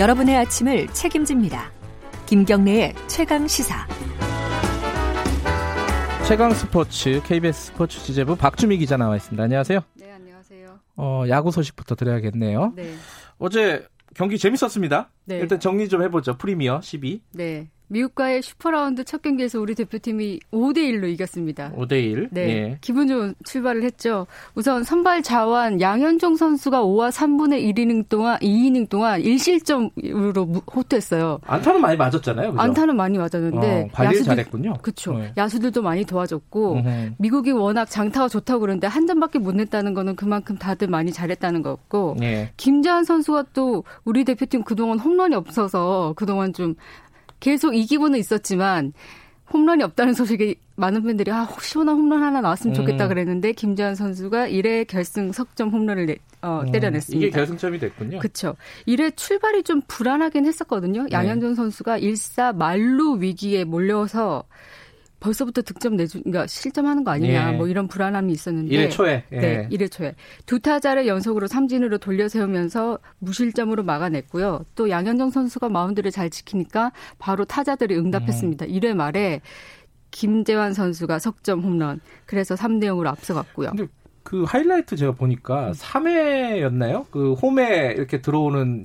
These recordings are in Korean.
여러분의 아침을 책임집니다. 김경래의 최강시사. 최강스포츠 KBS 스포츠 취재부 박주미 기자 나와 있습니다. 안녕하세요. 네, 안녕하세요. 야구 소식부터 드려야겠네요. 네. 어제 경기 재밌었습니다. 네. 일단 정리 좀 해보죠. 프리미어 12. 네. 미국과의 슈퍼라운드 첫 경기에서 우리 대표팀이 5-1로 이겼습니다. 5-1. 네. 예. 기분 좋은 출발을 했죠. 우선 선발 자완 양현종 선수가 5와 3분의 2이닝 동안 1실점으로 호투했어요. 안타는 많이 맞았잖아요. 그죠? 안타는 많이 맞았는데. 관리를 잘했군요. 그렇죠. 네. 야수들도 많이 도와줬고 미국이 워낙 장타가 좋다고 그러는데 한 점밖에 못 냈다는 거는 그만큼 다들 많이 잘했다는 거였고 네. 김재환 선수가 또 우리 대표팀 그동안 홈런이 없어서 그동안 좀 계속 이기고는 있었지만 홈런이 없다는 소식에 많은 팬들이 시원한 홈런 하나 나왔으면 좋겠다 그랬는데 김재환 선수가 1회 결승 석점 홈런을 때려냈습니다. 이게 결승점이 됐군요. 그렇죠. 1회 출발이 좀 불안하긴 했었거든요. 네. 양현준 선수가 1사 만루 위기에 몰려서 벌써부터 득점 그러니까 실점하는 거 아니냐, 예. 뭐 이런 불안함이 있었는데. 1회 초에. 예. 네, 1회 초에. 두 타자를 연속으로 삼진으로 돌려세우면서 무실점으로 막아냈고요. 또 양현종 선수가 마운드를 잘 지키니까 바로 타자들이 응답했습니다. 1회 말에 김재환 선수가 석점 홈런. 그래서 3-0으로 앞서갔고요. 근데 그 하이라이트 제가 보니까 3회였나요? 그 홈에 이렇게 들어오는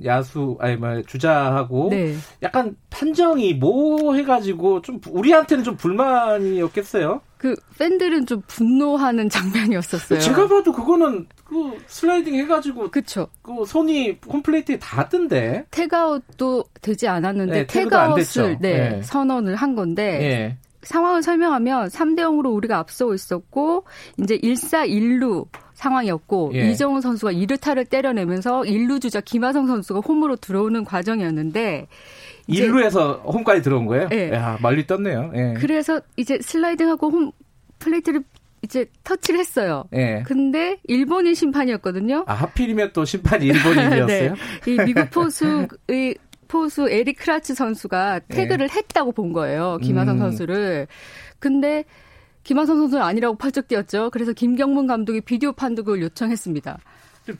주자하고 네. 약간 판정이 모호해가지고 좀 우리한테는 좀 불만이었겠어요. 그 팬들은 좀 분노하는 장면이었었어요. 제가 봐도 그거는 그 슬라이딩 해가지고 그쵸. 그 손이 홈플레이트에 닿던데 태그아웃도 되지 않았는데 네, 태그아웃을 네. 선언을 한 건데. 네. 상황을 설명하면 3-0으로 우리가 앞서고 있었고 이제 1-4-1루 상황이었고 예. 이정훈 선수가 2루타를 때려내면서 1루 주자 김하성 선수가 홈으로 들어오는 과정이었는데 1루에서 홈까지 들어온 거예요? 예. 야, 멀리 떴네요. 예. 그래서 이제 슬라이딩하고 홈 플레이트를 이제 터치를 했어요. 예. 근데 일본인 심판이었거든요. 아, 하필이면 또 심판이 일본인이었어요? 네. 이 미국 포수 에릭 크라츠 선수가 태그를 했다고 본 거예요. 김하성 선수를. 근데 김하성 선수는 아니라고 펄쩍 뛰었죠. 그래서 김경문 감독이 비디오 판독을 요청했습니다.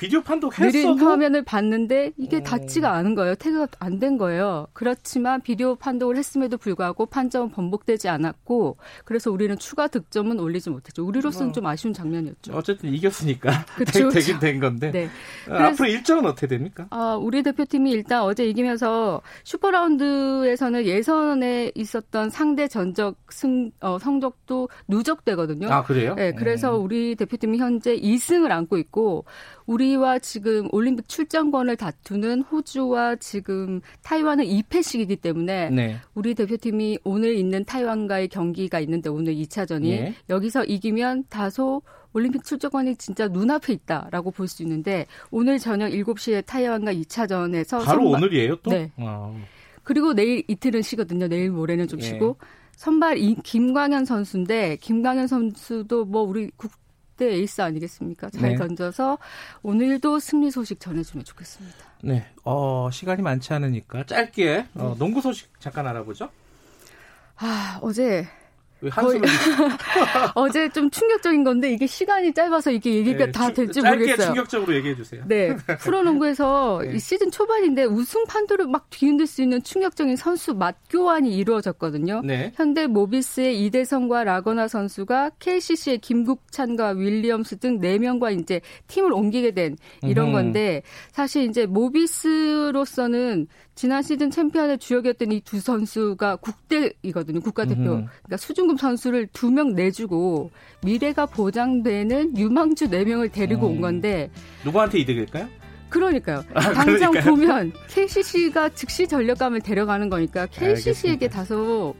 비디오 판독했어도? 느린 화면을 봤는데 이게 닿지가 않은 거예요. 태그가 안 된 거예요. 그렇지만 비디오 판독을 했음에도 불구하고 판정은 번복되지 않았고 그래서 우리는 추가 득점은 올리지 못했죠. 우리로서는 좀 아쉬운 장면이었죠. 어쨌든 이겼으니까 그쵸, 되긴 된 건데. 네. 앞으로 일정은 어떻게 됩니까? 우리 대표팀이 일단 어제 이기면서 슈퍼라운드에서는 예선에 있었던 상대 전적 성적도 누적되거든요. 아, 그래요? 네, 그래서 우리 대표팀이 현재 2승을 안고 있고 우리와 지금 올림픽 출전권을 다투는 호주와 지금 타이완은 2패씩이기 때문에 네. 우리 대표팀이 오늘 있는 타이완과의 경기가 있는데 오늘 2차전이 네. 여기서 이기면 다소 올림픽 출전권이 진짜 눈앞에 있다라고 볼 수 있는데 오늘 저녁 7시에 타이완과 2차전에서 바로 오늘이에요 또? 네. 아. 그리고 내일 이틀은 쉬거든요. 내일 모레는 좀 쉬고. 선발 김광현 선수인데 김광현 선수도 뭐 우리 때 에이스 아니겠습니까? 잘 네. 던져서 오늘도 승리 소식 전해주면 좋겠습니다. 네, 시간이 많지 않으니까 짧게 농구 소식 잠깐 알아보죠. 어제 어제 좀 충격적인 건데 이게 시간이 짧아서 이게 얘기가 네, 다 될지 모르겠어요. 짧게 충격적으로 얘기해 주세요. 네, 프로농구에서 네. 이 시즌 초반인데 우승 판도를 막 뒤흔들 수 있는 충격적인 선수 맞교환이 이루어졌거든요. 네. 현대 모비스의 이대성과 라거나 선수가 KCC의 김국찬과 윌리엄스 등 4명과 이제 팀을 옮기게 된 이런 건데 사실 이제 모비스로서는 지난 시즌 챔피언의 주역이었던 이 두 선수가 국대이거든요. 국가대표. 그러니까 수준급 선수를 2명 내주고 미래가 보장되는 유망주 4명을 데리고 온 건데. 누구한테 이득일까요? 그러니까요. 당장 보면 KCC가 즉시 전력감을 데려가는 거니까 KCC에게 다소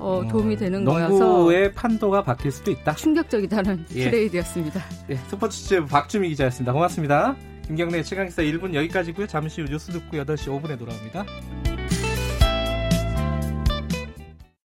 도움이 되는 농구의 거여서. 농구의 판도가 바뀔 수도 있다. 충격적이다는 트레이드였습니다. 예. 스포츠 취재 박주미 기자였습니다. 고맙습니다. 김경래 최강시사 1분 여기까지고요. 잠시 후 뉴스 듣고 8시 5분에 돌아옵니다.